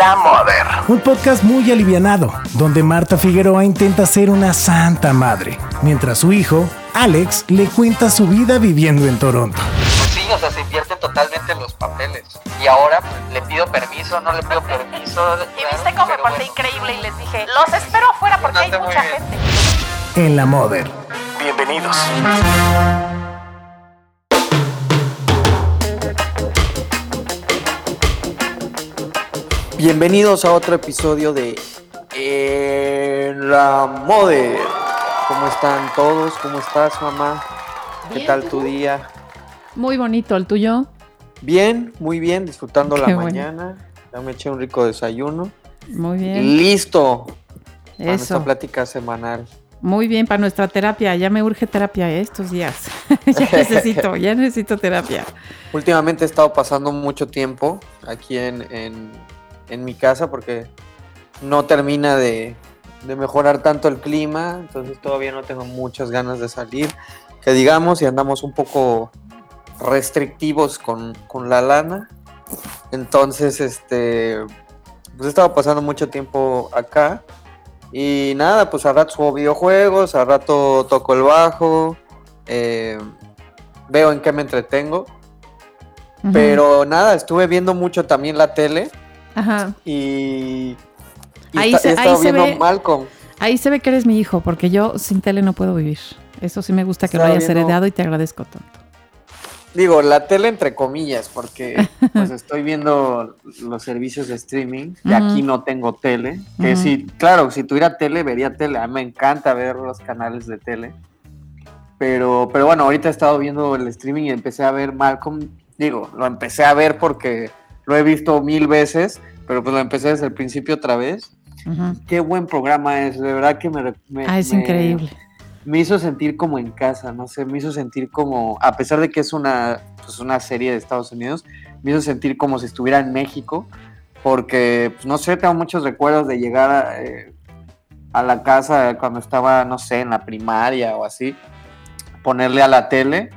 La Mother, un podcast muy alivianado, donde Marta Figueroa intenta ser una santa madre, mientras su hijo, Alex, le cuenta su vida viviendo en Toronto. Sí, o sea, se invierten totalmente en los papeles. Y ahora le pido permiso, no le pido permiso. Y viste cómo me porté increíble y les dije, los espero afuera porque hay mucha gente. En La Mother. Bienvenidos. Bienvenidos a otro episodio de En La Mother. ¿Cómo están todos? ¿Cómo estás, mamá? ¿Qué tal tu día? Muy bonito, ¿el tuyo? Bien, muy bien, disfrutando la mañana. Ya me eché un rico desayuno. Muy bien. ¡Listo! Eso. Para nuestra plática semanal. Muy bien, para nuestra terapia. Ya me urge terapia estos días. ya necesito terapia. Últimamente he estado pasando mucho tiempo aquí en mi casa porque no termina de mejorar tanto el clima, entonces todavía no tengo muchas ganas de salir, que digamos, y andamos un poco restrictivos con la lana. Entonces, pues he estado pasando mucho tiempo acá y nada, pues a rato juego videojuegos, a rato toco el bajo, veo en qué me entretengo. Uh-huh. Pero nada, estuve viendo mucho también la tele. Ajá. Y ahí he estado viendo Malcolm. Ahí se ve que eres mi hijo, porque yo sin tele no puedo vivir. Eso sí me gusta que lo hayas heredado y te agradezco tanto. Digo, la tele entre comillas, porque pues estoy viendo los servicios de streaming, y aquí no tengo tele. Que sí, claro, si tuviera tele, vería tele. A mí me encanta ver los canales de tele. Pero bueno, ahorita he estado viendo el streaming y empecé a ver Malcolm. Digo, lo empecé a ver porque lo he visto 1000 veces, pero pues lo empecé desde el principio otra vez. Uh-huh. Qué buen programa es, de verdad que me increíble. Me hizo sentir como en casa, no sé, me hizo sentir como, a pesar de que es una serie de Estados Unidos, me hizo sentir como si estuviera en México, porque, pues, no sé, tengo muchos recuerdos de llegar a la casa cuando estaba, no sé, en la primaria o así, ponerle a la tele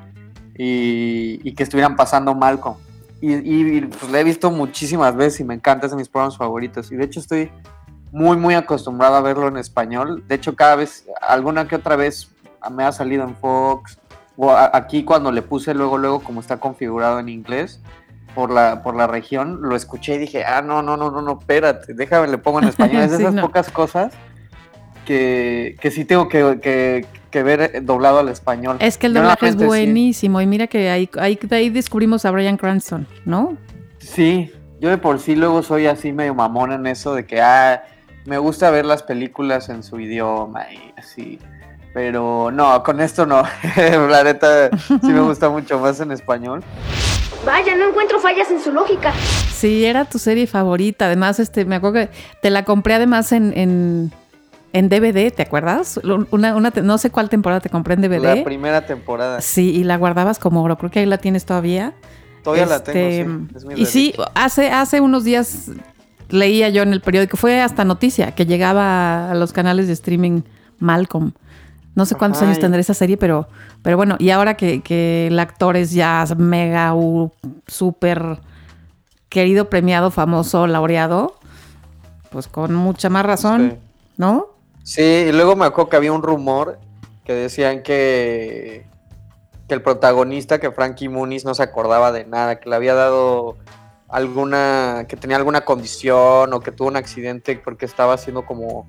y que estuvieran pasando Malcolm. Y pues la he visto muchísimas veces y me encanta, es de mis programas favoritos. Y de hecho estoy muy, muy acostumbrado a verlo en español. De hecho, cada vez, alguna que otra vez me ha salido en Fox. O aquí cuando le puse luego, como está configurado en inglés, por la región, lo escuché y dije, no, espérate, déjame, le pongo en español. Es de esas pocas cosas que sí tengo que ver doblado al español. Es que el doblaje es buenísimo, sí. Y mira que ahí descubrimos a Brian Cranston, ¿no? Sí, yo de por sí luego soy así medio mamón en eso de que me gusta ver las películas en su idioma y así, pero no, con esto no, la neta sí me gusta mucho más en español. Vaya, no encuentro fallas en su lógica. Sí, era tu serie favorita, además me acuerdo que te la compré además en DVD, ¿te acuerdas? No sé cuál temporada te compré en DVD. La primera temporada. Sí, y la guardabas como oro. Creo que ahí la tienes todavía. Todavía la tengo, sí. Es mi y sí, hace unos días leía yo en el periódico, fue hasta noticia, que llegaba a los canales de streaming Malcolm. No sé cuántos años tendrá esa serie, pero bueno, y ahora que el actor es ya mega, súper querido, premiado, famoso, laureado, pues con mucha más razón, ¿no? Sí, y luego me acuerdo que había un rumor que decían que el protagonista, que Frankie Muniz, no se acordaba de nada, que le había dado que tenía alguna condición o que tuvo un accidente porque estaba haciendo como,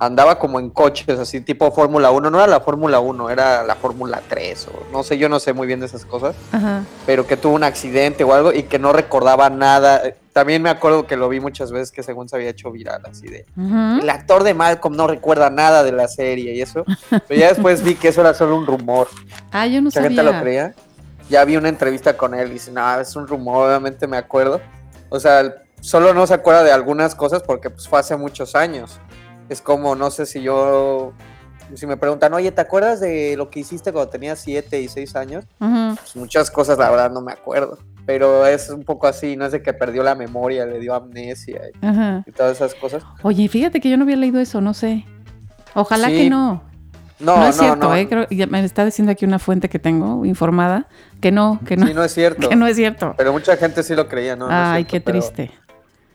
andaba como en coches, así tipo Fórmula 1, no era la Fórmula 1, era la Fórmula 3, o no sé, yo no sé muy bien de esas cosas. Ajá. Pero que tuvo un accidente o algo y que no recordaba nada. También me acuerdo que lo vi muchas veces que según se había hecho viral, así de, el actor de Malcolm no recuerda nada de la serie y eso, pero ya después vi que eso era solo un rumor. Yo no mucha sabía. Mucha gente lo creía. Ya vi una entrevista con él y dice, no, es un rumor, obviamente me acuerdo. O sea, solo no se acuerda de algunas cosas porque pues fue hace muchos años. Es como, no sé si me preguntan, oye, ¿te acuerdas de lo que hiciste cuando tenías 7 y 6 años? Uh-huh. Pues muchas cosas, la verdad, no me acuerdo. Pero es un poco así, no es de que perdió la memoria, le dio amnesia y todas esas cosas. Oye, fíjate que yo no había leído eso, no sé. Ojalá sí. Que no. No es cierto, no. Creo, me está diciendo aquí una fuente que tengo informada que no. Sí, no es cierto. Que no es cierto. Pero mucha gente sí lo creía, ¿no? Ay, no es cierto, qué triste.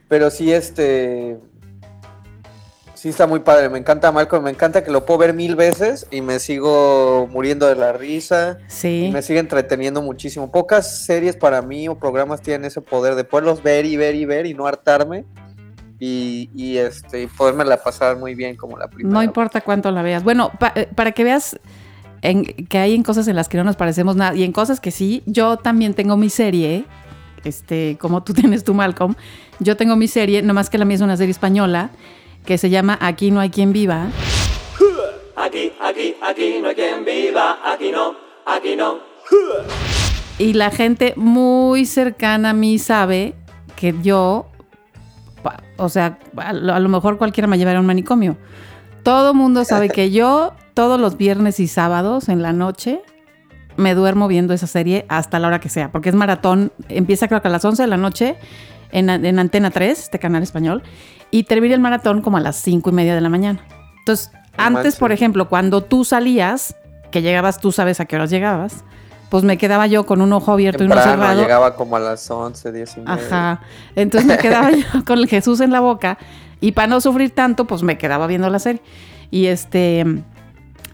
Pero sí, sí está muy padre, me encanta Malcolm, me encanta que lo puedo ver 1000 veces y me sigo muriendo de la risa. Sí. Y me sigue entreteniendo muchísimo. Pocas series para mí o programas tienen ese poder de poderlos ver y ver y ver y no hartarme. Y podérmela pasar muy bien como la primera. No importa cuánto la veas. Bueno, para que veas que hay en cosas en las que no nos parecemos nada y en cosas que sí, yo también tengo mi serie, como tú tienes tu Malcolm, yo tengo mi serie, nomás que la mía es una serie española que se llama Aquí no hay quien viva. Aquí no hay quien viva, aquí no. Y la gente muy cercana a mí sabe que yo... O sea, a lo mejor cualquiera me llevaría a un manicomio. Todo mundo sabe que yo todos los viernes y sábados en la noche me duermo viendo esa serie hasta la hora que sea, porque es maratón. Empieza creo que a las 11 de la noche en Antena 3, este canal español, y termina el maratón como a las 5:30 de la mañana. Entonces, antes, por ejemplo, cuando tú salías, que llegabas, tú sabes a qué horas llegabas, pues me quedaba yo con un ojo abierto temprano, y uno cerrado. Llegaba como a las 11, 10:30. Ajá. Entonces me quedaba yo con el Jesús en la boca y para no sufrir tanto, pues me quedaba viendo la serie.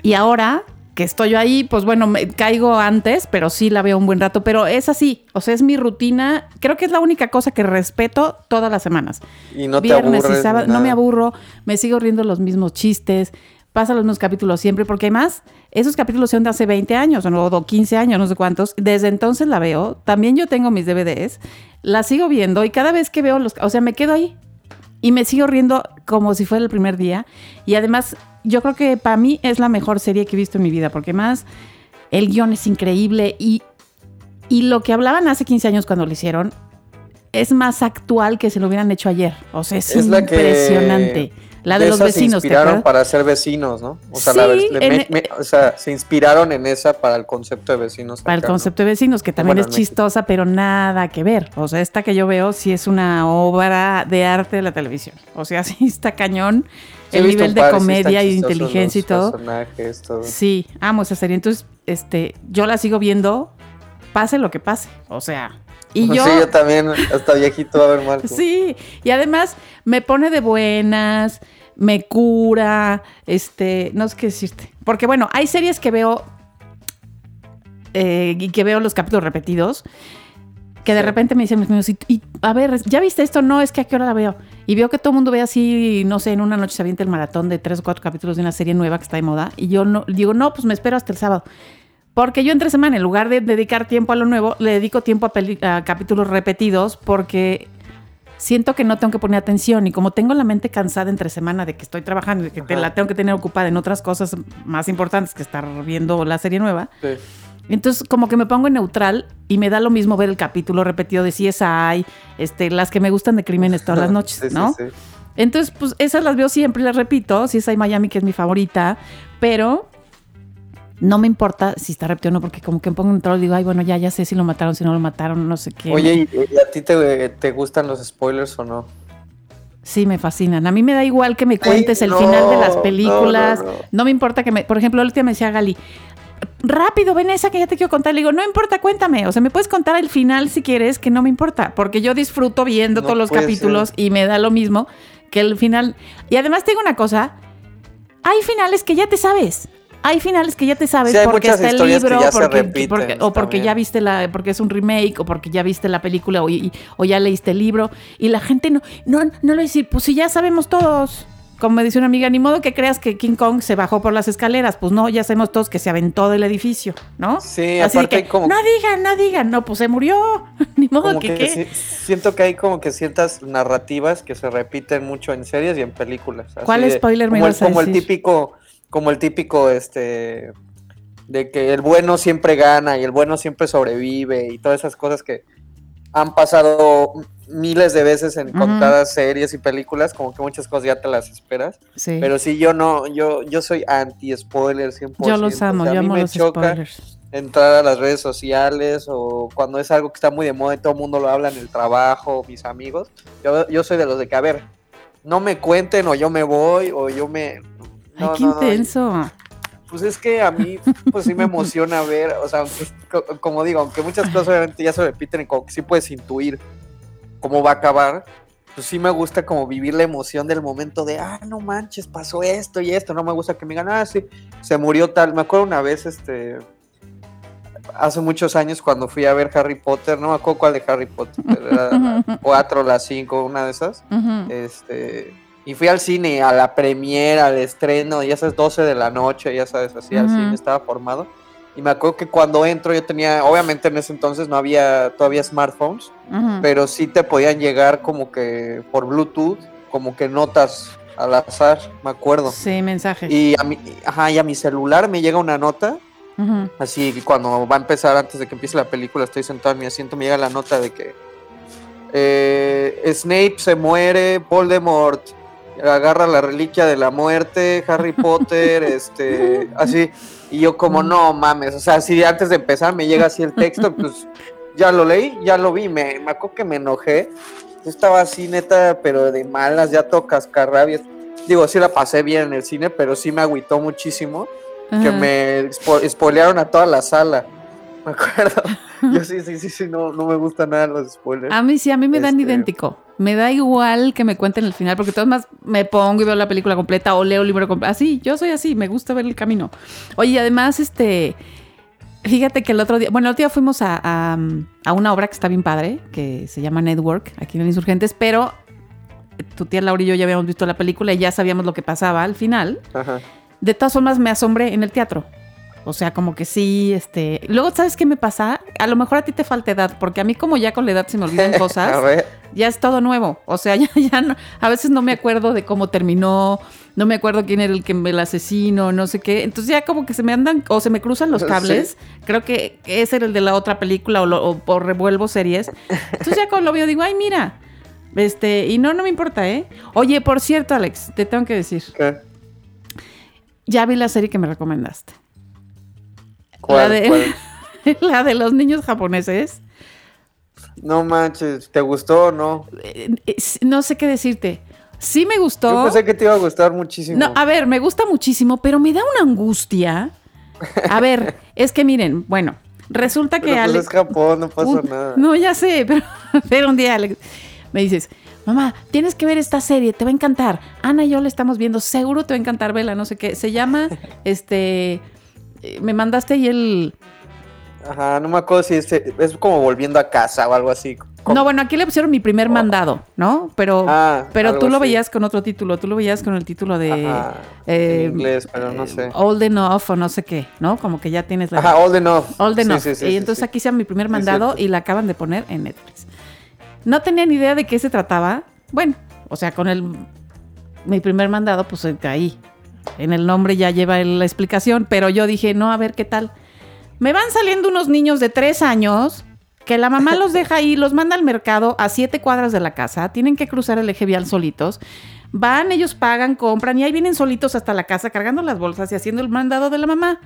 Y ahora que estoy yo ahí, pues bueno, me caigo antes, pero sí la veo un buen rato. Pero es así, o sea, es mi rutina. Creo que es la única cosa que respeto todas las semanas. Y no te aburres. Viernes y sábado, no me aburro, me sigo riendo los mismos chistes. Pasan los mismos capítulos siempre, porque además esos capítulos son de hace 20 años o 15 años, no sé cuántos. Desde entonces la veo. También yo tengo mis DVDs. La sigo viendo y cada vez que veo o sea, me quedo ahí y me sigo riendo como si fuera el primer día. Y además, yo creo que para mí es la mejor serie que he visto en mi vida, porque más el guión es increíble y lo que hablaban hace 15 años cuando lo hicieron es más actual que se lo hubieran hecho ayer. O sea, es impresionante. La de los vecinos, ¿te acuerdas? Se inspiraron para ser vecinos, ¿no? O sea, sí, se inspiraron en esa para el concepto de vecinos. Para acá, el concepto, ¿no?, de vecinos, que también es chistosa, pero nada que ver. O sea, esta que yo veo sí es una obra de arte de la televisión. O sea, sí está cañón. Sí, el nivel de comedia y inteligencia y todo. Sí, amo esa serie. Entonces, yo la sigo viendo, pase lo que pase. O sea... Y pues yo... Sí, yo también, hasta viejito va a ver Malcolm. Sí, y además me pone de buenas, me cura, no sé qué decirte. Porque bueno, hay series que veo y que veo los capítulos repetidos, que de repente me dicen mis amigos, a ver, ¿ya viste esto? No, es que ¿a qué hora la veo? Y veo que todo el mundo ve así, no sé, en una noche se avienta el maratón de 3 o 4 capítulos de una serie nueva que está de moda. Y yo no digo, no, pues me espero hasta el sábado. Porque yo entre semana, en lugar de dedicar tiempo a lo nuevo, le dedico tiempo a capítulos repetidos, porque siento que no tengo que poner atención. Y como tengo la mente cansada entre semana de que estoy trabajando y que la tengo que tener ocupada en otras cosas más importantes que estar viendo la serie nueva, sí. Entonces como que me pongo en neutral y me da lo mismo ver el capítulo repetido de CSI, las que me gustan de crímenes todas las noches, sí, ¿no? Sí, sí. Entonces, pues esas las veo siempre, las repito. CSI Miami, que es mi favorita, pero... No me importa si está repetido o no, porque como que me pongo en troll y digo, ay, bueno, ya sé si lo mataron, si no lo mataron, no sé qué. Oye, ¿y a ti te gustan los spoilers o no? Sí, me fascinan. A mí me da igual que me cuentes el final de las películas. No me importa que me... Por ejemplo, la última me decía Gali, rápido, ven esa que ya te quiero contar. Le digo, no importa, cuéntame. O sea, me puedes contar el final si quieres, que no me importa. Porque yo disfruto viendo todos los capítulos y me da lo mismo que el final. Y además te digo una cosa, hay finales que ya te sabes. Hay finales que ya te sabes, sí, porque está el libro, porque ya viste porque es un remake, o porque ya viste la película, o ya leíste el libro, y la gente no lo dice, pues si ya sabemos todos. Como me dice una amiga, ni modo que creas que King Kong se bajó por las escaleras, pues no, ya sabemos todos que se aventó del edificio, ¿no? Sí, así aparte de que, como... no digan, no, pues se murió, ni modo que siento que hay como que ciertas narrativas que se repiten mucho en series y en películas. Así ¿cuál spoiler me vas a decir? Como el típico de que el bueno siempre gana y el bueno siempre sobrevive y todas esas cosas que han pasado miles de veces en contadas series y películas, como que muchas cosas ya te las esperas. Sí. Pero sí, yo soy anti-spoiler 100%. Yo los amo, o sea, yo amo los spoilers. A mí me choca entrar a las redes sociales o cuando es algo que está muy de moda y todo el mundo lo habla en el trabajo, mis amigos. Yo soy de los de que, a ver, no me cuenten o yo me voy o yo me... No, ¡ay, qué intenso! No. Pues es que a mí, pues sí me emociona ver, o sea, como digo, aunque muchas cosas obviamente ya se repiten, como que sí puedes intuir cómo va a acabar, pues sí me gusta como vivir la emoción del momento de, ah, no manches, pasó esto y esto. No me gusta que me digan, ah, sí, se murió tal. Me acuerdo una vez, hace muchos años cuando fui a ver Harry Potter, no me acuerdo cuál de Harry Potter, era la 4, la 5, una de esas, y fui al cine, a la premiere, al estreno, ya sabes, 12 de la noche, ya sabes, así al cine estaba formado. Y me acuerdo que cuando entro yo tenía, obviamente en ese entonces no había todavía smartphones, pero sí te podían llegar como que por Bluetooth, como que notas al azar, me acuerdo. Sí, mensajes. Y a mi, y a mi celular me llega una nota, así que cuando va a empezar, antes de que empiece la película, estoy sentado en mi asiento, me llega la nota de que Snape se muere, Voldemort agarra la reliquia de la muerte, Harry Potter, así... Y yo como, no mames, o sea, si antes de empezar me llega así el texto, pues ya lo leí, ya lo vi, me acuerdo que me enojé. Yo estaba así, neta, pero de malas, ya todo cascarrabias. Digo, sí la pasé bien en el cine, pero sí me agüitó muchísimo que me spoilearon a toda la sala. Me acuerdo. Yo sí, no me gustan nada los spoilers. A mí sí, a mí me dan idéntico. Me da igual que me cuenten el final, porque todas más me pongo y veo la película completa o leo el libro completo. Así, yo soy así, me gusta ver el camino. Oye, y además, fíjate que el otro día fuimos a una obra que está bien padre, que se llama Network, aquí en Insurgentes, pero tu tía Laura y yo ya habíamos visto la película y ya sabíamos lo que pasaba al final. Ajá. De todas formas, me asombré en el teatro. O sea, como que sí, Luego, ¿sabes qué me pasa? A lo mejor a ti te falta edad, porque a mí como ya con la edad se me olvidan cosas. A ver. Ya es todo nuevo. O sea, ya no, a veces no me acuerdo de cómo terminó, no me acuerdo quién era el asesino, no sé qué. Entonces ya como que se me andan o se me cruzan los cables. Sí. Creo que ese era el de la otra película o revuelvo series. Entonces ya cuando lo veo digo, ay, mira, y no me importa, ¿eh? Oye, por cierto, Alex, te tengo que decir. ¿Qué? Ya vi la serie que me recomendaste. ¿Cuál? La de los niños japoneses. No manches, ¿te gustó o no? No sé qué decirte. Sí me gustó. Yo pensé que te iba a gustar muchísimo. No, a ver, me gusta muchísimo, pero me da una angustia. A ver, es que miren, bueno, resulta que pero Alex... Pues es Japón, no pasa nada. No, ya sé, pero un día Alex me dices... Mamá, tienes que ver esta serie, te va a encantar. Ana y yo la estamos viendo, seguro te va a encantar, vela, no sé qué. Se llama, Me mandaste y él... Ajá, no me acuerdo si es como volviendo a casa o algo así. ¿Cómo? No, bueno, aquí le pusieron Mi Primer Mandado, ¿no? Pero tú lo veías con otro título, tú lo veías con el título de... Ajá, en inglés, pero no sé. Old Enough o no sé qué, ¿no? Como que ya tienes la... Ajá, Old Enough. Old Enough. Sí, y entonces aquí sea Mi Primer Mandado y la acaban de poner en Netflix. No tenía ni idea de qué se trataba. Bueno, o sea, con el Mi Primer Mandado, pues ahí... En el nombre ya lleva la explicación, pero yo dije, no, a ver qué tal. Me van saliendo unos niños de 3 años que la mamá los deja ahí, los manda al mercado a 7 cuadras de la casa, tienen que cruzar el eje vial solitos, van, ellos pagan, compran y ahí vienen solitos hasta la casa cargando las bolsas y haciendo el mandado de la mamá.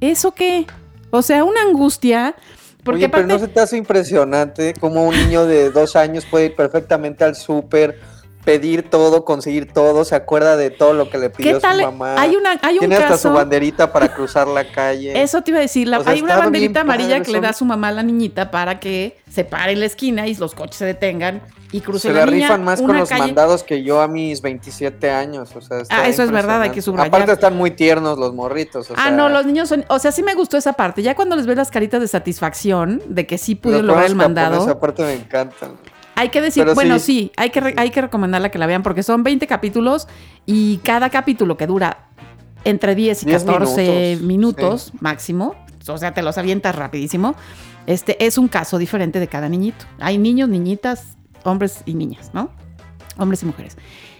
¿Eso qué? O sea, una angustia... Porque oye, aparte... pero ¿no se te hace impresionante cómo un niño de 2 años puede ir perfectamente al súper, pedir todo, conseguir todo, se acuerda de todo lo que le pidió su mamá? Tiene hasta caso... su banderita para cruzar la calle. Eso te iba a decir, hay una banderita amarilla que le da su mamá a la niñita para que se pare en la esquina y los coches se detengan y cruce la niña. Se la rifan más con los mandados que yo a mis 27 años, o sea, eso es verdad, hay que subrayar. Aparte están muy tiernos los morritos, no, los niños son, o sea, sí me gustó esa parte, ya cuando les ves las caritas de satisfacción de que sí pudieron lograr el mandado. Esa parte me encanta. Hay que decir, pero bueno, sí hay que recomendarla que la vean porque son 20 capítulos y cada capítulo que dura entre 10 y 14 minutos máximo, o sea, te los avientas rapidísimo, es un caso diferente de cada niñito. Hay niños, niñitas, hombres y niñas, ¿no? Hombres y mujeres.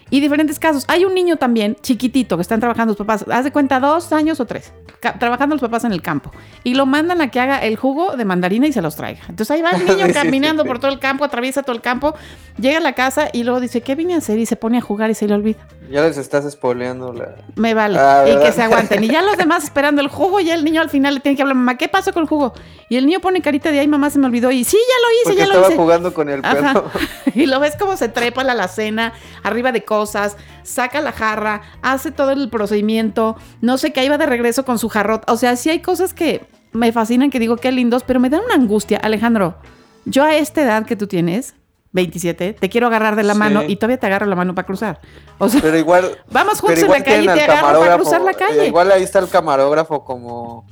Y diferentes casos. Hay un niño también chiquitito que están trabajando los papás, haz de cuenta 2 años o 3, trabajando los papás en el campo y lo mandan a que haga el jugo de mandarina y se los traiga. Entonces ahí va el niño caminando por todo el campo, atraviesa todo el campo, llega a la casa y luego dice, ¿qué vine a hacer? Y se pone a jugar y se le olvida. Ya les estás spoileando la... Me vale, y que se aguanten. Y ya los demás esperando el jugo, ya el niño al final le tiene que hablar, mamá, ¿qué pasó con el jugo? Y el niño pone carita de, ay, mamá, se me olvidó. Y sí, ya lo hice. Estaba jugando con el perro. Y lo ves como se trepa la alacena, arriba de cosas, saca la jarra, hace todo el procedimiento, no sé qué, iba de regreso con su jarrota. O sea, sí hay cosas que me fascinan, que digo qué lindos, pero me dan una angustia. Alejandro, yo a esta edad que tú tienes, 27, te quiero agarrar de la mano y todavía te agarro la mano para cruzar. O sea, pero igual, vamos juntos en la calle y te agarro para cruzar la calle. Igual ahí está el camarógrafo como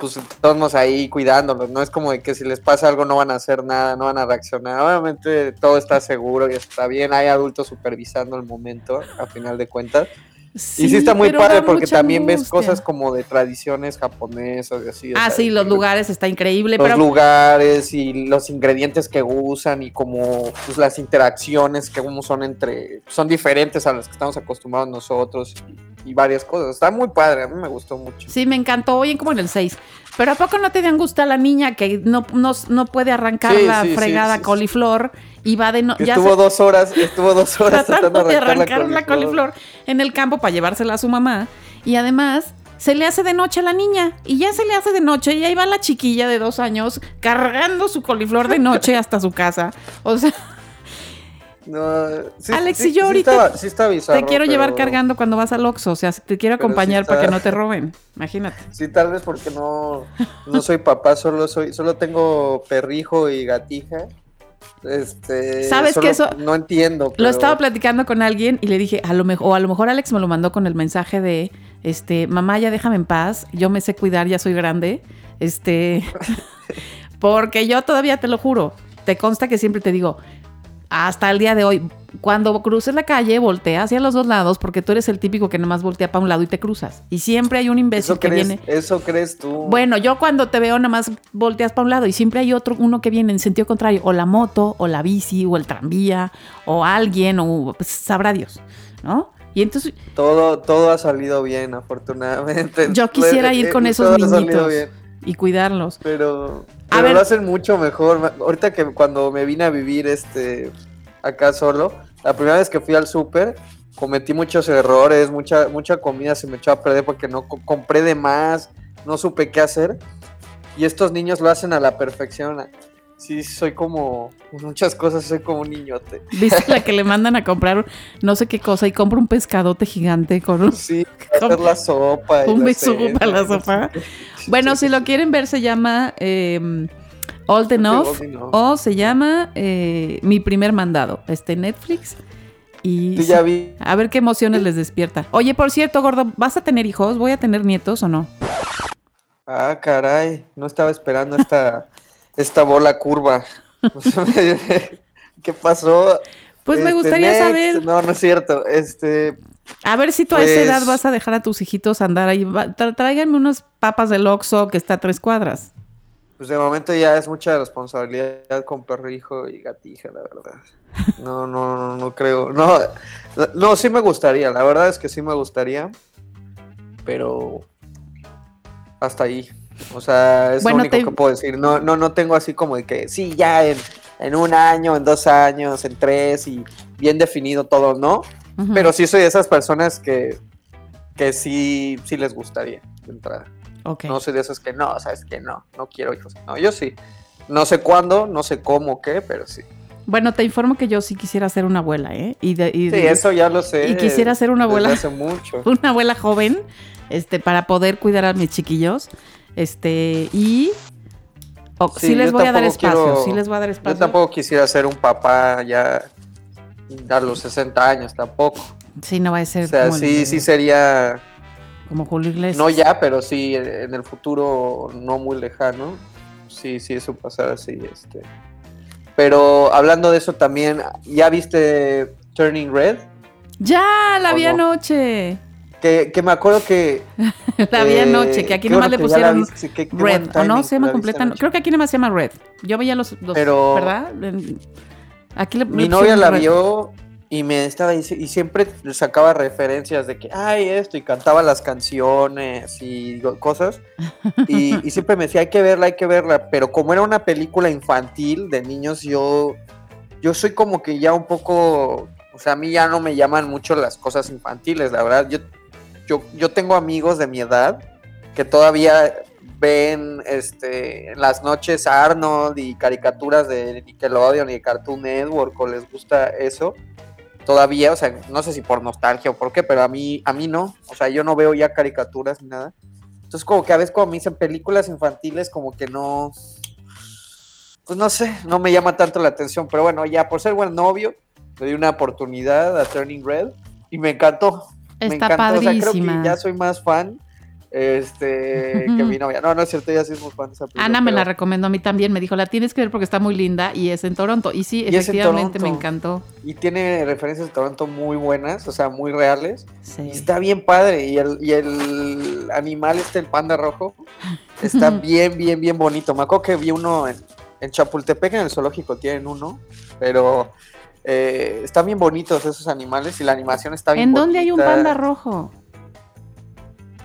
pues todos ahí cuidándolos, no es como de que si les pasa algo no van a hacer nada, no van a reaccionar. Obviamente todo está seguro y está bien, hay adultos supervisando el momento, a final de cuentas. Sí, y sí está muy padre porque también ves cosas como de tradiciones japonesas y así. Ah, sí, los lugares está increíble. Los lugares y los ingredientes que usan y como pues, las interacciones que son entre... Son diferentes a las que estamos acostumbrados nosotros y varias cosas. Está muy padre, a mí me gustó mucho. Sí, me encantó, oye, como en el 6. Pero ¿a poco no te dan gusto a la niña que no puede arrancar la fregada coliflor? Y va de estuvo dos horas tratando de arrancar la coliflor en el campo para llevársela a su mamá. Y además se le hace de noche a la niña. Y ya se le hace de noche y ahí va la chiquilla de 2 años cargando su coliflor de noche hasta su casa. O sea... No, sí, Alex, sí, y yo ahorita sí está bizarro, te quiero llevar cargando cuando vas al Oxxo, o sea, te quiero acompañar para que no te roben, imagínate. Sí, tal vez porque no soy papá, solo tengo perrijo y gatija. ¿Sabes que eso? No entiendo. Pero... Lo estaba platicando con alguien y le dije, a lo mejor Alex me lo mandó con el mensaje de, mamá, ya déjame en paz, yo me sé cuidar, ya soy grande, porque yo todavía, te lo juro, te consta que siempre te digo, hasta el día de hoy, cuando cruces la calle, voltea hacia los dos lados, porque tú eres el típico que nomás voltea para un lado y te cruzas. Y siempre hay un imbécil viene. Eso crees tú. Bueno, yo cuando te veo nomás volteas para un lado y siempre hay uno que viene en sentido contrario, o la moto, o la bici, o el tranvía, o alguien, o pues, sabrá Dios, ¿no? Y entonces... Todo ha salido bien, afortunadamente. Yo quisiera ir con esos niñitos y cuidarlos. Pero lo hacen mucho mejor. Ahorita que cuando me vine a vivir acá solo, la primera vez que fui al súper, cometí muchos errores, mucha comida se me echó a perder porque no compré de más, no supe qué hacer. Y estos niños lo hacen a la perfección. Sí, soy como... Muchas cosas, soy como un niñote. ¿Viste la que le mandan a comprar no sé qué cosa y compra un pescadote gigante con un... Sí, hacer la sopa. Un besugo para la sopa. Bueno, si lo quieren ver, se llama Old Enough o se llama Mi Primer Mandado. Netflix. Y sí, ya vi. A ver qué emociones les despierta. Oye, por cierto, gordo, ¿vas a tener hijos? ¿Voy a tener nietos o no? Ah, caray. No estaba esperando esta bola curva. ¿Qué pasó? Pues me gustaría saber. No es cierto. A ver si tú a esa edad vas a dejar a tus hijitos andar ahí. Tráiganme unas papas del Oxxo que está a 3 cuadras. Pues de momento ya es mucha responsabilidad con perrijo y gatija, la verdad. No creo. No, sí me gustaría. La verdad es que sí me gustaría. Pero hasta ahí. O sea, es lo único que puedo decir. No tengo así como de que sí, ya en 1 año, en 2 años, en 3 y bien definido todo, ¿no? Uh-huh. Pero sí soy de esas personas que sí les gustaría de entrada. Okay. No soy de esas que no, sabes que no quiero hijos. No, yo sí. No sé cuándo, no sé cómo, qué, pero sí. Bueno, te informo que yo sí quisiera ser una abuela, ¿eh? Sí, eso ya lo sé. Y quisiera ser una abuela. Desde hace mucho. Una abuela joven, para poder cuidar a mis chiquillos. Sí les voy a dar espacio, Yo tampoco quisiera ser un papá ya a los 60 años tampoco. Sí, no va a ser. O sea, como sí sería como Julio Iglesias. No ya, pero sí en el futuro no muy lejano. Sí, eso pasará así. Pero hablando de eso también, ¿ya viste Turning Red? Ya, la vi anoche. Que me acuerdo que... La vi anoche, que aquí nomás le pusieron Red. ¿O no? ¿Se llama completa? Creo que aquí nomás se llama Red. Yo veía los ¿verdad? Aquí mi novia la vio y me estaba... Y siempre sacaba referencias de que... Ay, esto. Y cantaba las canciones y cosas. Y siempre me decía, hay que verla. Pero como era una película infantil de niños, yo soy como que ya un poco... O sea, a mí ya no me llaman mucho las cosas infantiles, la verdad. Yo tengo amigos de mi edad que todavía ven en las noches a Arnold y caricaturas de Nickelodeon y de Cartoon Network, o les gusta eso todavía, o sea, no sé si por nostalgia o por qué, pero a mí no, o sea, yo no veo ya caricaturas ni nada. Entonces como que a veces cuando me dicen películas infantiles como que no, pues no sé, no me llama tanto la atención, pero bueno, ya por ser buen novio, le di una oportunidad a Turning Red y me encantó. Está me encantó, padrísima. O sea, creo que ya soy más fan que mi novia. No, no es cierto, ya sí somos fans. Ana me la recomendó a mí también, me dijo, la tienes que ver porque está muy linda y es en Toronto. Y sí, y efectivamente me encantó. Y tiene referencias de Toronto muy buenas, o sea, muy reales. Sí. Y está bien padre. Y el animal el panda rojo, está bien bonito. Me acuerdo que vi uno en Chapultepec, en el zoológico tienen uno, pero... están bien bonitos esos animales y la animación está bien bonita. ¿En dónde hay un panda rojo?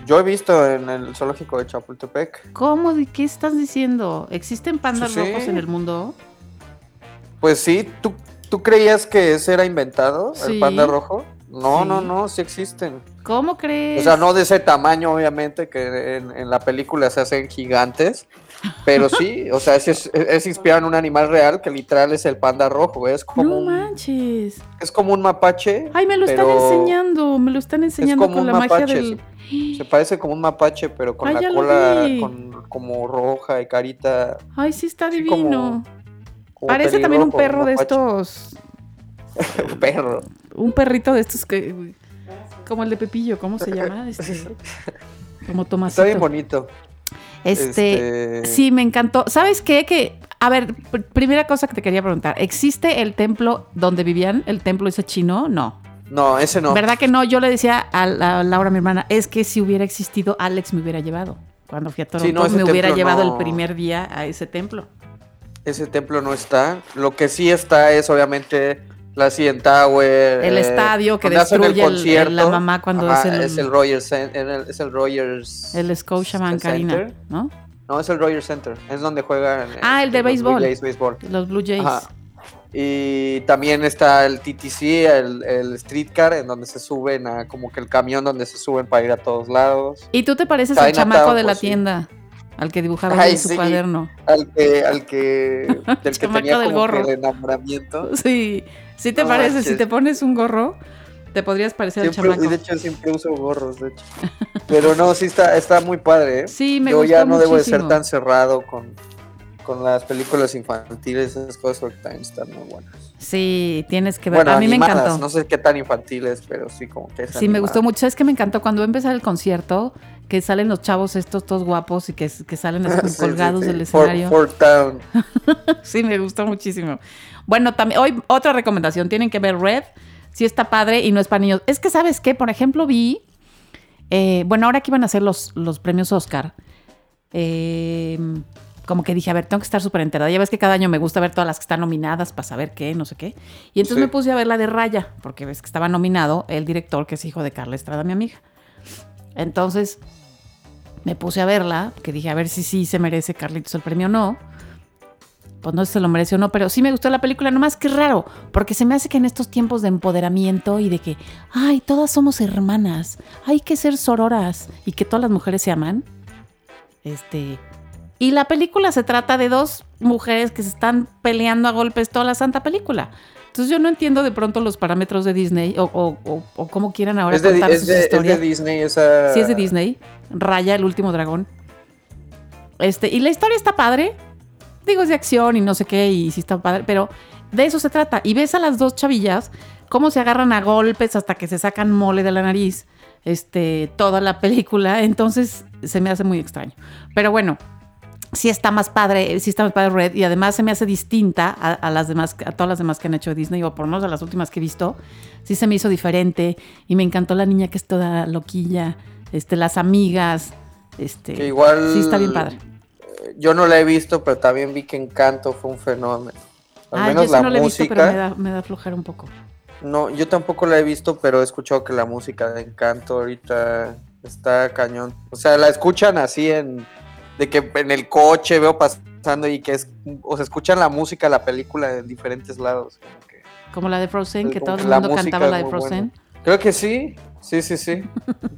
Yo he visto en el zoológico de Chapultepec. ¿Cómo? ¿Qué estás diciendo? ¿Existen pandas rojos en el mundo? Pues sí, ¿tú creías que ese era inventado, el panda rojo? No, no, sí existen. ¿Cómo crees? O sea, no de ese tamaño, obviamente, que en la película se hacen gigantes, pero sí, o sea, es inspirado en un animal real que literal es el panda rojo, es como... ¡No manches! Es como un mapache. ¡Ay, me lo están enseñando con la magia del... Se parece como un mapache, pero con la cola como roja y carita... ¡Ay, sí está divino! Como parece también un perro de estos... Un perro. Un perrito de estos que... Como el de Pepillo, ¿cómo se llama? Como Tomasito. Está bien bonito. Sí, me encantó. ¿Sabes qué? A ver, primera cosa que te quería preguntar. ¿Existe el templo donde vivían? ¿El templo ese chino? No. No, ese no. ¿Verdad que no? Yo le decía a Laura, mi hermana, es que si hubiera existido, Alex me hubiera llevado. Cuando fui a Toronto, me hubiera llevado el primer día a ese templo. Ese templo no está. Lo que sí está es, obviamente... La Cien Tower, el estadio que destruye la mamá cuando es el Rogers, el Scotiabank Arena, ¿no? No, es el Rogers Center, es donde juegan el de béisbol, los Blue Jays. Ajá. Y también está el TTC, el streetcar, en donde se suben a como que el camión donde se suben para ir a todos lados. ¿Y tú te pareces al chamaco de la tienda? Al que dibujaba en su cuaderno. Al que del que tenía como gorro. El enamoramiento. Sí, sí te parece. Manches. Si te pones un gorro, te podrías parecer al chamaco. De hecho, siempre uso gorros, de hecho. Pero no, sí está muy padre, ¿eh? Sí, me gusta muchísimo. Yo ya no debo de ser tan cerrado con las películas infantiles, esas cosas porque también están muy buenas. Sí, tienes que ver. Bueno, a mí animadas, me encantó. No sé qué tan infantiles, pero sí como que es sí, animada. Me gustó mucho. Es que me encantó cuando va a empezar el concierto, que salen los chavos estos todos guapos y que salen así colgados del escenario. Fort Town. Sí, me gustó muchísimo. Bueno, también hoy otra recomendación, tienen que ver Red. Sí está padre y no es para niños. Es que, ¿sabes qué? Por ejemplo, vi... bueno, ahora que iban a hacer los premios Oscar... como que dije, a ver, tengo que estar súper enterada. Ya ves que cada año me gusta ver todas las que están nominadas para saber qué, no sé qué. Y entonces me puse a ver la de Raya, porque ves que estaba nominado el director, que es hijo de Carla Estrada, mi amiga. Entonces me puse a verla, que dije, a ver si sí se merece Carlitos el premio o no. Pues no sé si se lo mereció o no, pero sí me gustó la película, nomás que es raro, porque se me hace que en estos tiempos de empoderamiento y de que, ay, todas somos hermanas, hay que ser sororas y que todas las mujeres se aman, Y la película se trata de dos mujeres que se están peleando a golpes toda la santa película. Entonces yo no entiendo de pronto los parámetros de Disney o cómo quieran ahora contar sus historias. Es de Disney esa... Sí, es de Disney. Raya, el último dragón. Y la historia está padre. Digo, es de acción y no sé qué, y sí está padre, pero de eso se trata. Y ves a las dos chavillas cómo se agarran a golpes hasta que se sacan mole de la nariz toda la película. Entonces se me hace muy extraño. Pero bueno... Sí está más padre Red, y además se me hace distinta a todas las demás que han hecho de Disney, o por lo menos a las últimas que he visto. Sí se me hizo diferente y me encantó la niña que es toda loquilla, las amigas, que igual sí está bien padre. Yo no la he visto, pero también vi que Encanto fue un fenómeno. Al menos la música. Yo no la he visto, pero me da aflojar un poco. No, yo tampoco la he visto, pero he escuchado que la música de Encanto ahorita está cañón. O sea, la escuchan así de que en el coche veo pasando y que escuchan la música, la película en diferentes lados. Como la de Frozen, que todo el mundo cantaba la de Frozen. Bueno. Creo que sí.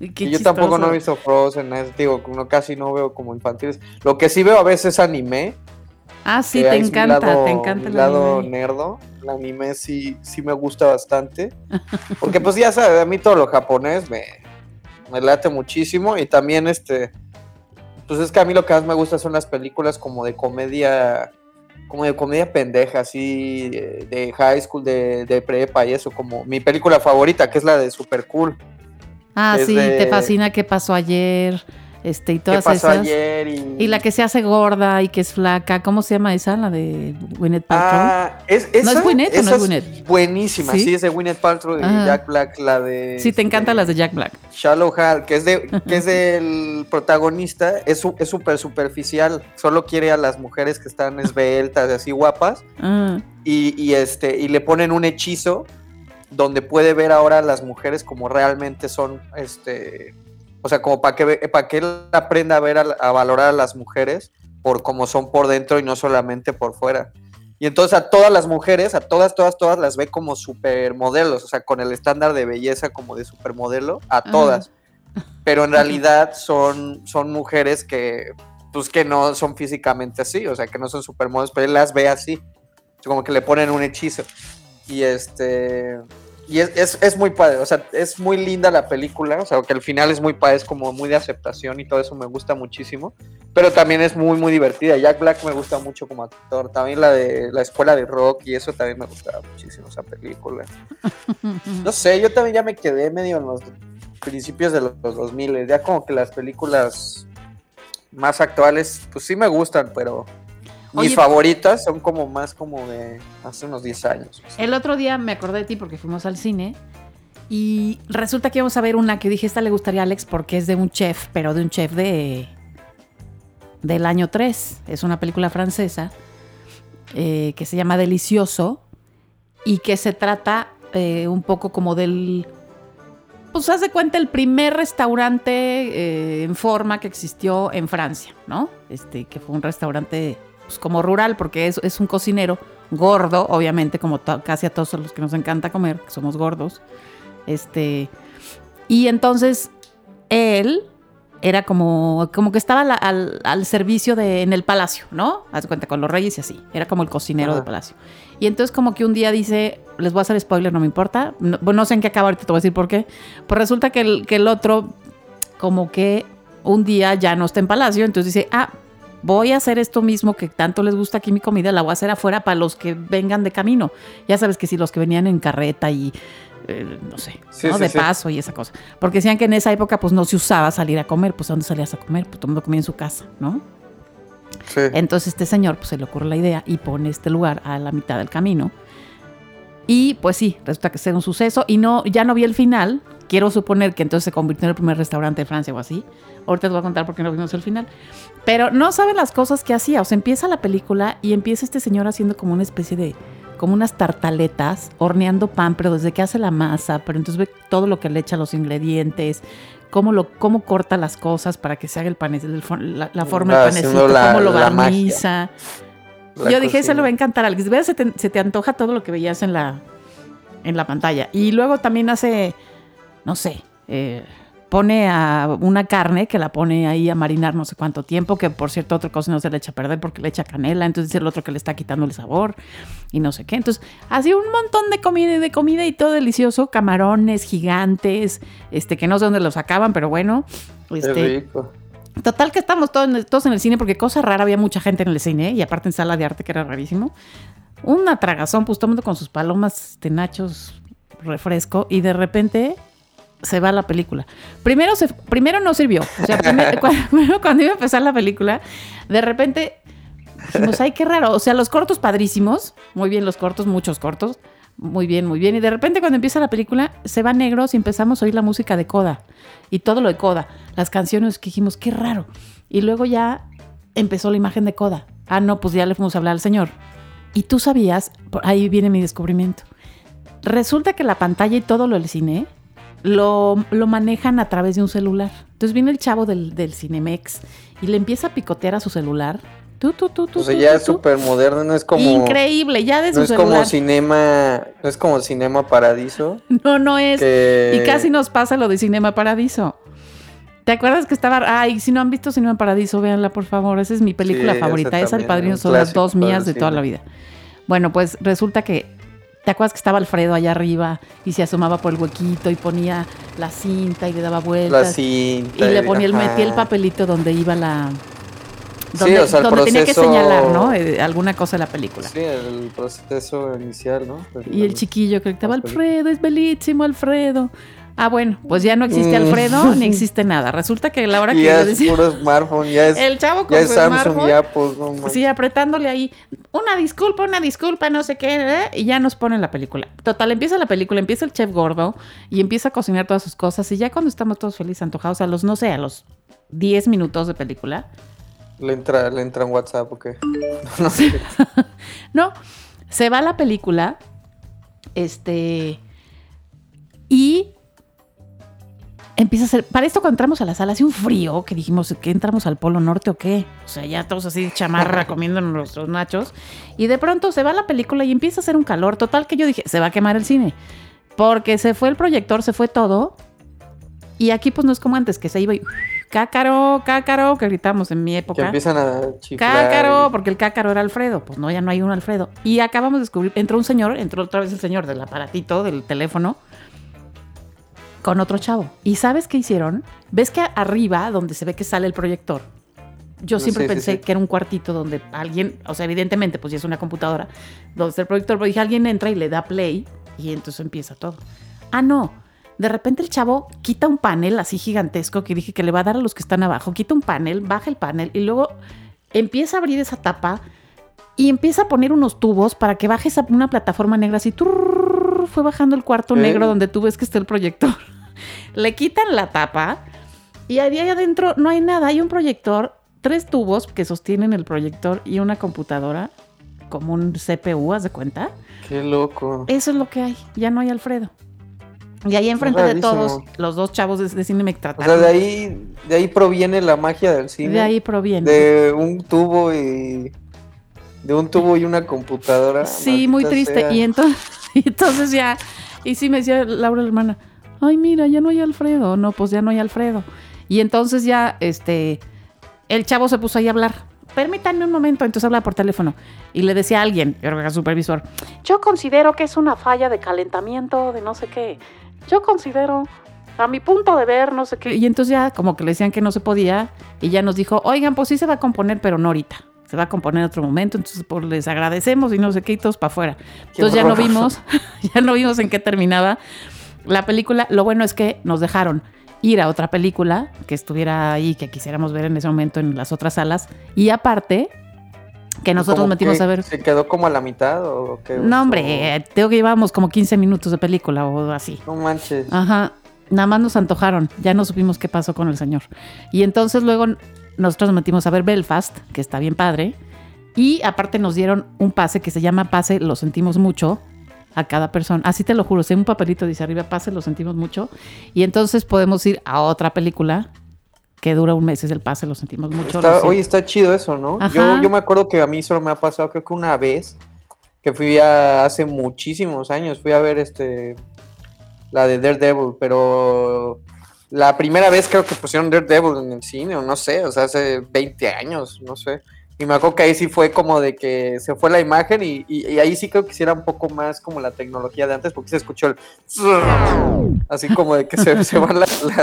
Y yo tampoco no he visto Frozen, digo, casi no veo como infantiles. Lo que sí veo a veces es anime. Ah, sí, te encanta el lado nerdo. El anime sí me gusta bastante. Porque pues ya sabes, a mí todo lo japonés me late muchísimo y también pues es que a mí lo que más me gusta son las películas como de comedia como de comedia pendeja, así, de high school, de prepa y eso, como mi película favorita, que es la de Super Cool. Ah, es sí, de... te fascina qué pasó ayer, y todas esas. ¿Qué pasó ayer? Y la que se hace gorda y que es flaca, ¿cómo se llama esa? La de Gwyneth Paltrow. Ah, ¿no es Gwyneth o no es Gwyneth? Buenísima, sí, es de Gwyneth Paltrow y Jack Black, la de... Sí, te encantan las de Jack Black. Shallow Hal, que es del protagonista, es súper superficial, solo quiere a las mujeres que están esbeltas, así guapas, y le ponen un hechizo donde puede ver ahora a las mujeres como realmente son, o sea, como para que él aprenda a ver, a valorar a las mujeres por cómo son por dentro y no solamente por fuera. Y entonces a todas las mujeres, a todas las ve como supermodelos, o sea, con el estándar de belleza como de supermodelo, a todas. Pero en realidad son mujeres que, pues, que no son físicamente así, o sea, que no son supermodelos, pero él las ve así, como que le ponen un hechizo. Y y es muy padre, o sea, es muy linda la película, o sea, que al final es muy padre, es como muy de aceptación y todo eso me gusta muchísimo, pero también es muy, muy divertida. Jack Black me gusta mucho como actor, también la de la escuela de rock y eso también me gustaba muchísimo, esa película. No sé, yo también ya me quedé medio en los principios de los 2000, ya como que las películas más actuales, pues sí me gustan, pero... Mis favoritas son como más como de hace unos 10 años. O sea. El otro día me acordé de ti porque fuimos al cine y resulta que íbamos a ver una que dije, esta le gustaría a Alex porque es de un chef, pero de un chef del año 3. Es una película francesa que se llama Delicioso y que se trata un poco como del... Pues haz de cuenta el primer restaurante en forma que existió en Francia, ¿no? Que fue un restaurante... Pues como rural, porque es un cocinero gordo, obviamente, como casi a todos los que nos encanta comer, que somos gordos. Y entonces él era como que estaba al servicio en el palacio, ¿no? Haz cuenta, con los reyes y así. Era como el cocinero del palacio. Y entonces como que un día dice, les voy a hacer spoiler, no me importa. No sé en qué acaba, ahorita te voy a decir por qué. Pues resulta que el otro como que un día ya no está en palacio, entonces dice, voy a hacer esto mismo que tanto les gusta aquí mi comida, la voy a hacer afuera para los que vengan de camino. Ya sabes que sí, los que venían en carreta y no sé, sí, ¿no? Sí, de paso y esa cosa. Porque decían que en esa época pues no se usaba salir a comer, pues ¿a dónde salías a comer? Pues todo el mundo comía en su casa, ¿no? Sí. Entonces este señor pues se le ocurre la idea y pone este lugar a la mitad del camino. Y pues sí, resulta que es un suceso y no, ya no vi el final. Quiero suponer que entonces se convirtió en el primer restaurante de Francia o así. Ahorita te voy a contar por qué no vimos el final. Pero no saben las cosas que hacía. O sea, empieza la película y empieza este señor haciendo como una especie de... Como unas tartaletas, horneando pan, pero desde que hace la masa. Pero entonces ve todo lo que le echa, los ingredientes, cómo corta las cosas para que se haga el panecito, la forma del panecito, cómo lo barniza. Yo dije, eso le va a encantar a Alex. ¿Ves? Se te antoja todo lo que veías en la pantalla. Y luego también hace... No sé, pone a una carne que la pone ahí a marinar no sé cuánto tiempo, que por cierto otra cosa no se le echa a perder porque le echa canela, entonces es el otro que le está quitando el sabor y no sé qué. Entonces, así un montón de comida y todo delicioso, camarones gigantes, que no sé dónde los sacaban, pero bueno. Qué rico. Total que estamos todos en el cine porque cosa rara, había mucha gente en el cine y aparte en sala de arte que era rarísimo. Una tragazón, pues todo el mundo con sus palomas, nachos, refresco y de repente... se va la película. Primero no sirvió. O sea, cuando iba a empezar la película, de repente dijimos, ay, qué raro. O sea, los cortos padrísimos, muy bien los cortos, muchos cortos, muy bien, y de repente cuando empieza la película se va negros y empezamos a oír la música de Coda y todo lo de Coda, las canciones que dijimos, qué raro. Y luego ya empezó la imagen de Coda. Ah, no, pues ya le fuimos a hablar al señor. Y tú sabías, ahí viene mi descubrimiento. Resulta que la pantalla y todo lo del cine... Lo manejan a través de un celular. Entonces viene el chavo del Cinemex y le empieza a picotear a su celular. O sea, ya es súper moderno, no es como... Increíble, ya de su celular. No es como Cinema Paradiso. No es. Que... Y casi nos pasa lo de Cinema Paradiso. ¿Te acuerdas que estaba... Ay, si no han visto Cinema Paradiso, véanla, por favor. Esa es mi película favorita. Esa, El Padrino, son las dos mías de toda la vida. Bueno, pues resulta que... ¿Te acuerdas que estaba Alfredo allá arriba y se asomaba por el huequito y ponía la cinta y le daba vueltas? La cinta. Y le ponía el papelito donde iba la donde, sí, o sea, donde proceso, tenía que señalar, ¿no? Alguna cosa de la película. Sí, el proceso inicial, ¿no? Y el chiquillo que gritaba, Alfredo, es belísimo, Alfredo. Ah, bueno, pues ya no existe Alfredo, ni existe nada. Resulta que a la hora que ya yo decía, es puro smartphone, ya es el chavo con ya su es Samsung, smartphone, ya pues, no, sí, apretándole ahí una disculpa, no sé qué, y ya nos ponen la película. Total, empieza la película, empieza el chef gordo y empieza a cocinar todas sus cosas. Y ya cuando estamos todos felices, antojados, a los, no sé, a los 10 minutos de película. Le entra en WhatsApp, ¿o qué? No sé. No, se va la película, y empieza a ser, para esto cuando entramos a la sala hace un frío, que dijimos, ¿qué entramos al Polo Norte o qué? O sea, ya todos así de chamarra comiendo nuestros nachos, y de pronto se va la película y empieza a hacer un calor total que yo dije, se va a quemar el cine, porque se fue el proyector, se fue todo, y aquí pues no es como antes, que se iba y cácaro, cácaro, que gritamos en mi época. Que empiezan a chiflar. Cácaro, porque el cácaro era Alfredo, pues no, ya no hay un Alfredo, y acabamos de descubrir, entró otra vez el señor del aparatito, del teléfono, con otro chavo. ¿Y sabes qué hicieron? ¿Ves que arriba, donde se ve que sale el proyector? Yo siempre pensé que era un cuartito donde alguien, o sea, evidentemente, pues ya es una computadora, donde está el proyector, pues dije, alguien entra y le da play y entonces empieza todo. Ah, no. De repente el chavo quita un panel así gigantesco que dije que le va a dar a los que están abajo. Quita un panel, baja el panel y luego empieza a abrir esa tapa y empieza a poner unos tubos para que baje una plataforma negra así. Fue bajando el cuarto negro donde tú ves que está el proyector. Le quitan la tapa y ahí adentro no hay nada. Hay un proyector, 3 tubos que sostienen el proyector y una computadora como un CPU, ¿haz de cuenta? ¡Qué loco! Eso es lo que hay. Ya no hay Alfredo. Y ahí enfrente de todos, los 2 chavos de cine me trataron. O sea, de ahí proviene la magia del cine. De ahí proviene. De un tubo y una computadora. Sí, muy triste. Sea. Y entonces ya... Y sí me decía Laura, la hermana... Ay, mira, ya no hay Alfredo. No, pues ya no hay Alfredo. Y entonces ya, el chavo se puso ahí a hablar. Permítanme un momento. Entonces hablaba por teléfono. Y le decía a alguien, yo creo que era supervisor, yo considero que es una falla de calentamiento, de no sé qué. Yo considero, a mi punto de ver, no sé qué. Y entonces ya como que le decían que no se podía. Y ya nos dijo, oigan, pues sí se va a componer, pero no ahorita. Se va a componer en otro momento, entonces pues, les agradecemos y no sé qué, y todos para afuera. Entonces ya no vimos, en qué terminaba la película. Lo bueno es que nos dejaron ir a otra película que estuviera ahí, que quisiéramos ver en ese momento en las otras salas. Y aparte, que nosotros metimos a ver... ¿Se quedó como a la mitad o qué? No, hombre, tengo que llevábamos como 15 minutos de película o así. No manches. Ajá, nada más nos antojaron. Ya no supimos qué pasó con el señor. Y entonces luego nosotros metimos a ver Belfast, que está bien padre. Y aparte nos dieron un pase que se llama Pase, lo sentimos mucho, a cada persona, así te lo juro, si un papelito dice arriba pase, lo sentimos mucho, y entonces podemos ir a otra película que dura un mes, es el pase, lo sentimos mucho. Oye, está chido eso, ¿no? Yo me acuerdo que a mí solo me ha pasado, creo que una vez, que fui hace muchísimos años, fui a ver la de Daredevil, pero la primera vez creo que pusieron Daredevil en el cine, o no sé, o sea, hace 20 años, no sé. Y me acuerdo que ahí sí fue como de que se fue la imagen y ahí sí creo que sí era un poco más como la tecnología de antes, porque se escuchó el... así como de que se va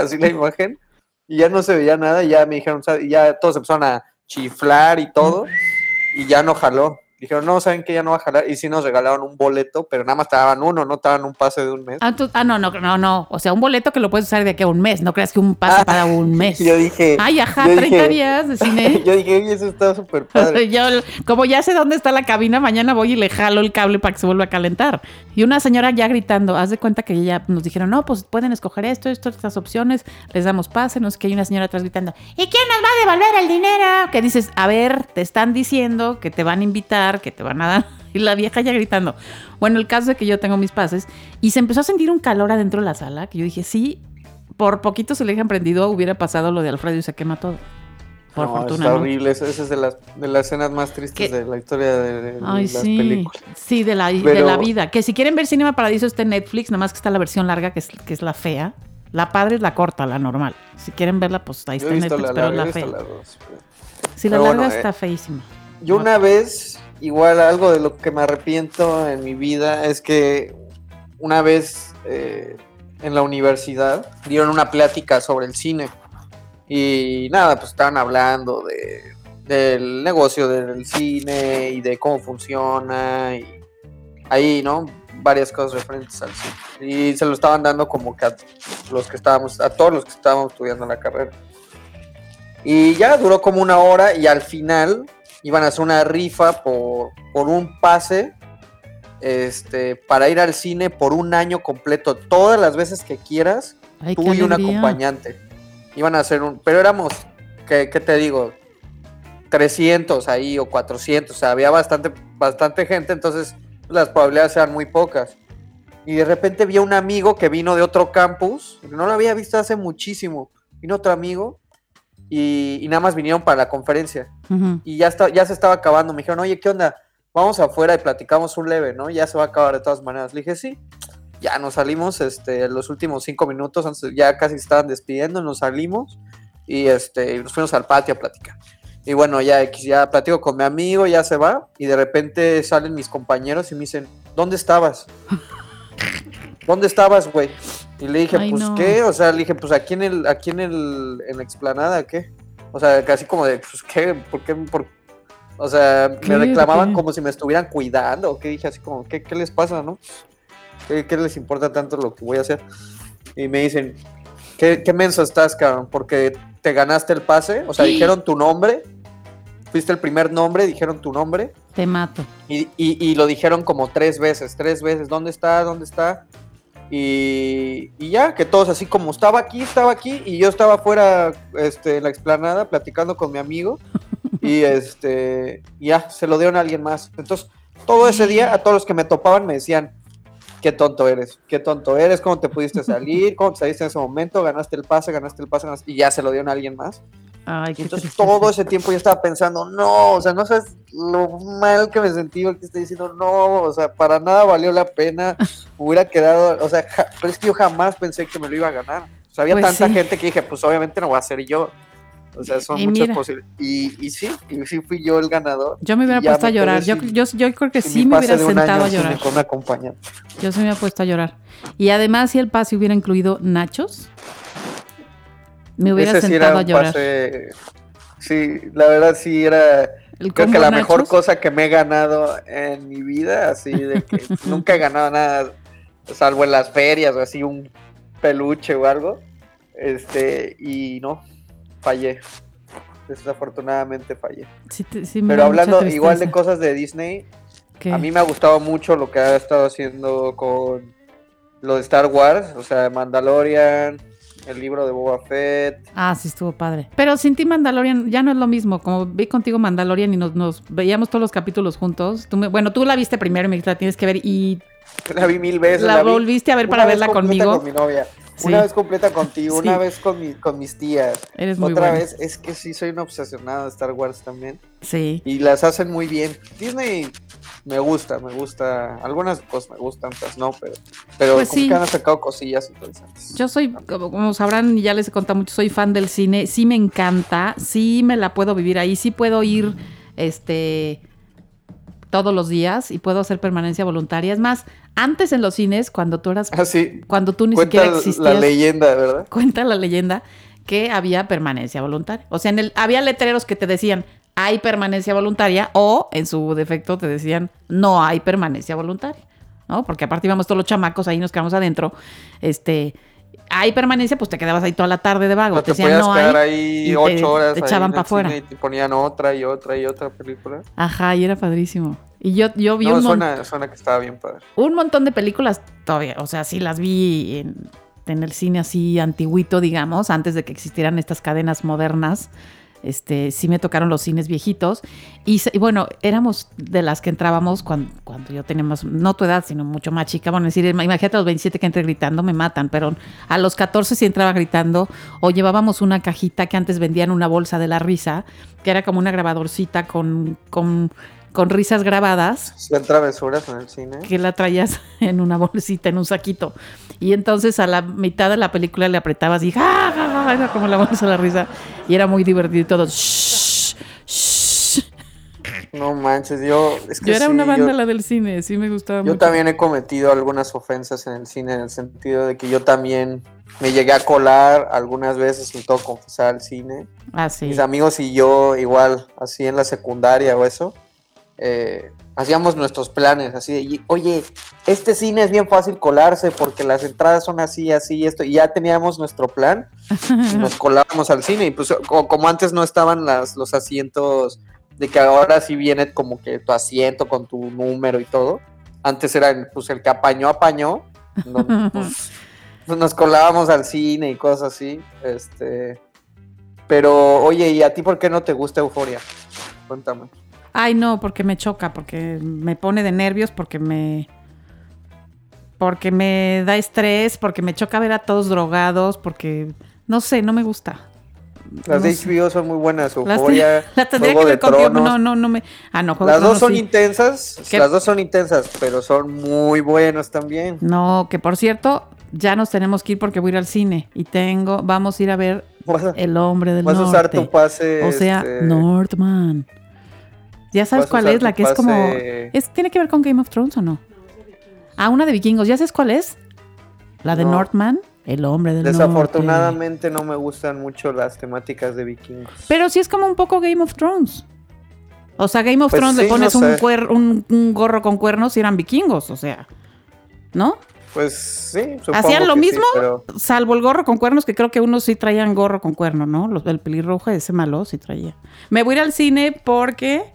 así la imagen y ya no se veía nada y ya me dijeron, ¿sabes? Y ya todos empezaron a chiflar y todo y ya no jaló. Dijeron, no, ¿saben qué? Ya no va a jalar. Y sí nos regalaron un boleto, pero nada más te daban uno, no te daban un pase de un mes. No. O sea, un boleto que lo puedes usar de aquí a un mes. No creas que un pase para un mes. Yo dije... Ay, ajá, 30 días de cine. Yo dije, oye, eso está súper padre. Yo, como ya sé dónde está la cabina, mañana voy y le jalo el cable para que se vuelva a calentar. Y una señora ya gritando, haz de cuenta que ya nos dijeron, no, pues pueden escoger esto, estas opciones, les damos pase, no sé qué. Y una señora atrás gritando, ¿y quién nos va a devolver el dinero? Que dices, a ver, te están diciendo que te van a invitar, que te van a dar, y la vieja ya gritando. Bueno, el caso es que yo tengo mis pases y se empezó a sentir un calor adentro de la sala que yo dije, sí, por poquito se le hubiera prendido, hubiera pasado lo de Alfredo y se quema todo. Por fortuna, está horrible, esa es de las escenas más tristes de la historia de las películas. Sí, de la vida. Que si quieren ver Cinema Paradiso está en Netflix, nada más que está la versión larga que es la fea. La padre es la corta, la normal. Si quieren verla, pues ahí está en Netflix, pero es la fea. Si la larga está feísima. Yo una vez... Igual algo de lo que me arrepiento en mi vida es que una vez en la universidad dieron una plática sobre el cine y nada, pues estaban hablando de del negocio del cine y de cómo funciona, y ahí, ¿no? Varias cosas referentes al cine. Y se lo estaban dando como que a todos los que estábamos estudiando la carrera. Y ya duró como una hora y al final iban a hacer una rifa por un pase para ir al cine por un año completo, todas las veces que quieras. Ay, tú y un acompañante. Iban a hacer pero éramos, ¿qué te digo? 300 ahí o 400, o sea, había bastante gente, entonces las probabilidades eran muy pocas. Y de repente vi a un amigo que vino de otro campus, no lo había visto hace muchísimo, vino otro amigo. Y nada más vinieron para la conferencia. Uh-huh. Y ya se estaba acabando. Me dijeron, oye, ¿qué onda? Vamos afuera y platicamos un leve, ¿no? Ya se va a acabar de todas maneras. Le dije, sí. Ya nos salimos los últimos 5 minutos. Antes, ya casi estaban despidiendo. Nos salimos y nos fuimos al patio a platicar. Y bueno, ya platico con mi amigo, ya se va. Y de repente salen mis compañeros y me dicen, ¿dónde estabas? ¿Dónde estabas, güey? Y le dije, pues, ¿qué? O sea, le dije, pues, aquí en la explanada, ¿qué? O sea, casi como de, pues, ¿qué? ¿Por qué? O sea, me reclamaban como si me estuvieran cuidando, o qué, dije así como, ¿qué les pasa, no? ¿Qué les importa tanto lo que voy a hacer? Y me dicen, ¿qué menso estás, cabrón? Porque te ganaste el pase, o sea, dijeron tu nombre, fuiste el primer nombre, dijeron tu nombre. Te mato. Y lo dijeron como 3 veces, ¿dónde está? Y ya, que todos así como estaba aquí, y yo estaba afuera en la explanada platicando con mi amigo, y ya, se lo dieron a alguien más. Entonces, todo ese día, a todos los que me topaban me decían, qué tonto eres, cómo te pudiste salir, cómo te saliste en ese momento, ganaste el pase, y ya se lo dieron a alguien más. Ay, entonces todo ese tiempo yo estaba pensando, no, o sea, no sabes lo mal que me sentí, el que estoy diciendo, no, o sea, para nada valió la pena, hubiera quedado, o sea, pero es que yo jamás pensé que me lo iba a ganar, o sea, había tanta gente que dije, pues obviamente no voy a ser yo, o sea, son muchas posibilidades, y sí fui yo el ganador. Yo me hubiera puesto a llorar, yo creo que sí me hubiera sentado a llorar. Yo sí me hubiera puesto a llorar, y además si el pase hubiera incluido nachos, me hubiera sentado a llorar. Pase, sí, la verdad sí era, creo que la mejor cosa que me he ganado en mi vida, así de que nunca he ganado nada, salvo en las ferias o así un peluche o algo, y no, fallé, desafortunadamente fallé. Sí, pero hablando igual de cosas de Disney, ¿qué? A mí me ha gustado mucho lo que ha estado haciendo con lo de Star Wars, o sea, Mandalorian, el libro de Boba Fett. Ah, sí, estuvo padre. Pero sin ti Mandalorian ya no es lo mismo. Como vi contigo Mandalorian y nos veíamos todos los capítulos juntos. Tú la viste primero y me dijiste, la tienes que ver, y... La vi 1000 veces. La volviste a ver para verla conmigo. Con mi novia. Sí. Una vez completa contigo, una vez con mis tías. Eres muy buena. Otra vez, es que sí, soy una obsesionada de Star Wars también. Sí. Y las hacen muy bien. Disney me gusta. Algunas cosas me gustan, otras no, pero pues sí, que han sacado cosillas interesantes. Yo soy, como sabrán, ya les he contado mucho, soy fan del cine. Sí me encanta, sí me la puedo vivir ahí, sí puedo ir todos los días y puedo hacer permanencia voluntaria. Es más, antes en los cines, cuando tú eras... Ah, sí. Cuando tú ni siquiera existías. Cuenta la leyenda, ¿verdad? Cuenta la leyenda que había permanencia voluntaria. O sea, había letreros que te decían, hay permanencia voluntaria, o en su defecto te decían, no hay permanencia voluntaria, ¿no? Porque aparte íbamos todos los chamacos, ahí nos quedamos adentro. Hay permanencia, pues te quedabas ahí toda la tarde de vago. No, te decían, no hay, ahí 8 horas. Te echaban para afuera. Y te ponían otra película. Ajá, y era padríísimo. Y yo vi suena que estaba bien padre. Un montón de películas todavía, o sea, sí las vi en el cine así antiguito, digamos, antes de que existieran estas cadenas modernas. Sí me tocaron los cines viejitos. Y bueno, éramos de las que entrábamos cuando yo tenía más, no tu edad, sino mucho más chica. Bueno, es decir, imagínate a los 27 que entré gritando, me matan, pero a los 14 sí entraba gritando, o llevábamos una cajita que antes vendían, una bolsa de la risa, que era como una grabadorcita con risas grabadas. Se dan travesuras en el cine. Que la traías en una bolsita, en un saquito. Y entonces a la mitad de la película le apretabas y ¡ja, ja, ja! Era como la bolsa de la risa. Y era muy divertido y todo. ¡Shh! ¡Shh! No manches, yo era una vándala del cine, sí me gustaba mucho. Yo también he cometido algunas ofensas en el cine, en el sentido de que yo también Me llegué a colar algunas veces, me tengo que confesar, al cine. Ah, sí. Mis amigos y yo, igual, así en la secundaria o eso, hacíamos nuestros planes, así de, oye, este cine es bien fácil colarse porque las entradas son así, así, esto, y ya teníamos nuestro plan, y nos colábamos al cine, y pues como antes no estaban los asientos, de que ahora sí viene como que tu asiento con tu número y todo, antes era pues el que apañó, no, pues, nos colábamos al cine y cosas así, pero, oye, ¿y a ti por qué no te gusta Euforia? Cuéntame. Ay, no, porque me choca, porque me pone de nervios, porque me da estrés, porque me choca ver a todos drogados, porque, no sé, no me gusta. Las de HBO son muy buenas, Euforia, las tendría que ver contigo, no, Juego de Tronos. Las dos son intensas, pero son muy buenas también. No, que por cierto, ya nos tenemos que ir porque voy a ir al cine y vamos a ir a ver El Hombre del Norte. Vas a usar tu pase. O sea, Northman. Ya sabes cuál es, la que es como... ¿Tiene que ver con Game of Thrones o no? Ah, una de vikingos. ¿Ya sabes cuál es? La de Northman, El Hombre del Norte. Desafortunadamente no me gustan mucho las temáticas de vikingos. Pero sí es como un poco Game of Thrones. O sea, Game of Thrones le pones un gorro con cuernos y eran vikingos, o sea, ¿no? Pues sí, supongo. Hacían lo mismo, sí, pero... salvo el gorro con cuernos, que creo que unos sí traían gorro con cuerno, ¿no? El pelirrojo ese malo sí traía. Me voy a ir al cine porque...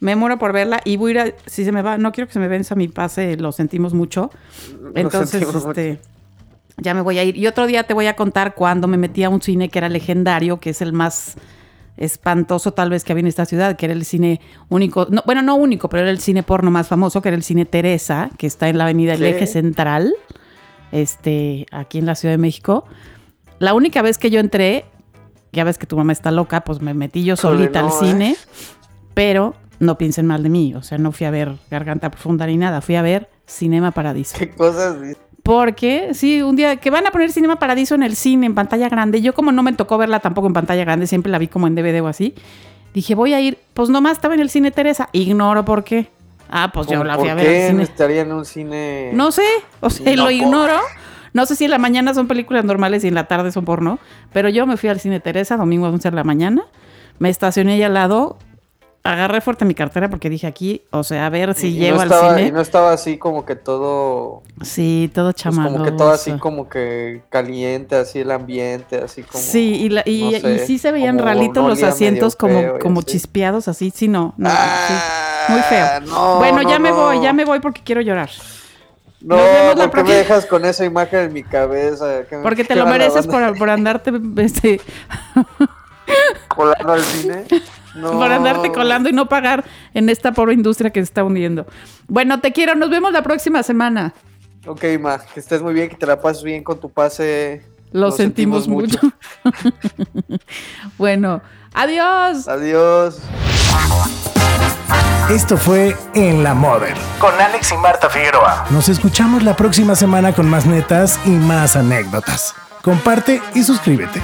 me muero por verla y voy a ir si se me va, no quiero que se me venza mi pase, lo sentimos mucho. Entonces, ya me voy a ir. Y otro día te voy a contar cuando me metí a un cine que era legendario, que es el más espantoso tal vez que había en esta ciudad, que era el cine único, no único, pero era el cine porno más famoso, que era el Cine Teresa, que está en la avenida El Eje Central, aquí en la Ciudad de México. La única vez que yo entré, ya ves que tu mamá está loca, pues me metí yo solita al cine, pero... no piensen mal de mí, o sea, no fui a ver Garganta Profunda ni nada, fui a ver Cinema Paradiso. ¿Qué cosas? Porque, sí, un día que van a poner Cinema Paradiso en el cine, en pantalla grande, yo como no me tocó verla tampoco en pantalla grande, siempre la vi como en DVD o así, dije, voy a ir, pues nomás estaba en el Cine Teresa, ignoro por qué. Ah, pues yo la fui a ver. ¿Por qué no estaría en un cine? No sé, o sea, lo ignoro. No sé si en la mañana son películas normales y en la tarde son porno, pero yo me fui al Cine Teresa, domingo a 11 de la mañana, me estacioné ahí al lado... agarré fuerte mi cartera porque dije aquí, o sea, a ver si llego al cine. Y no estaba así como que todo... sí, todo chamagoso. Pues como que todo así como que caliente, así el ambiente, así como... sí, y sí se veían ralitos los asientos como chispeados así, sí, no. Sí, muy feo. No, bueno, ya me voy porque quiero llorar. No, porque me dejas con esa imagen en mi cabeza. Porque te lo mereces por andarte... colando al cine... No. Por andarte colando y no pagar en esta pobre industria que se está hundiendo. Bueno, te quiero, nos vemos la próxima semana. Ok, Ma, que estés muy bien, que te la pases bien con tu pase. Lo sentimos mucho. Bueno, adiós. Adiós. Esto fue En La Mother con Alex y Marta Figueroa. Nos escuchamos la próxima semana con más netas y más anécdotas. Comparte y suscríbete.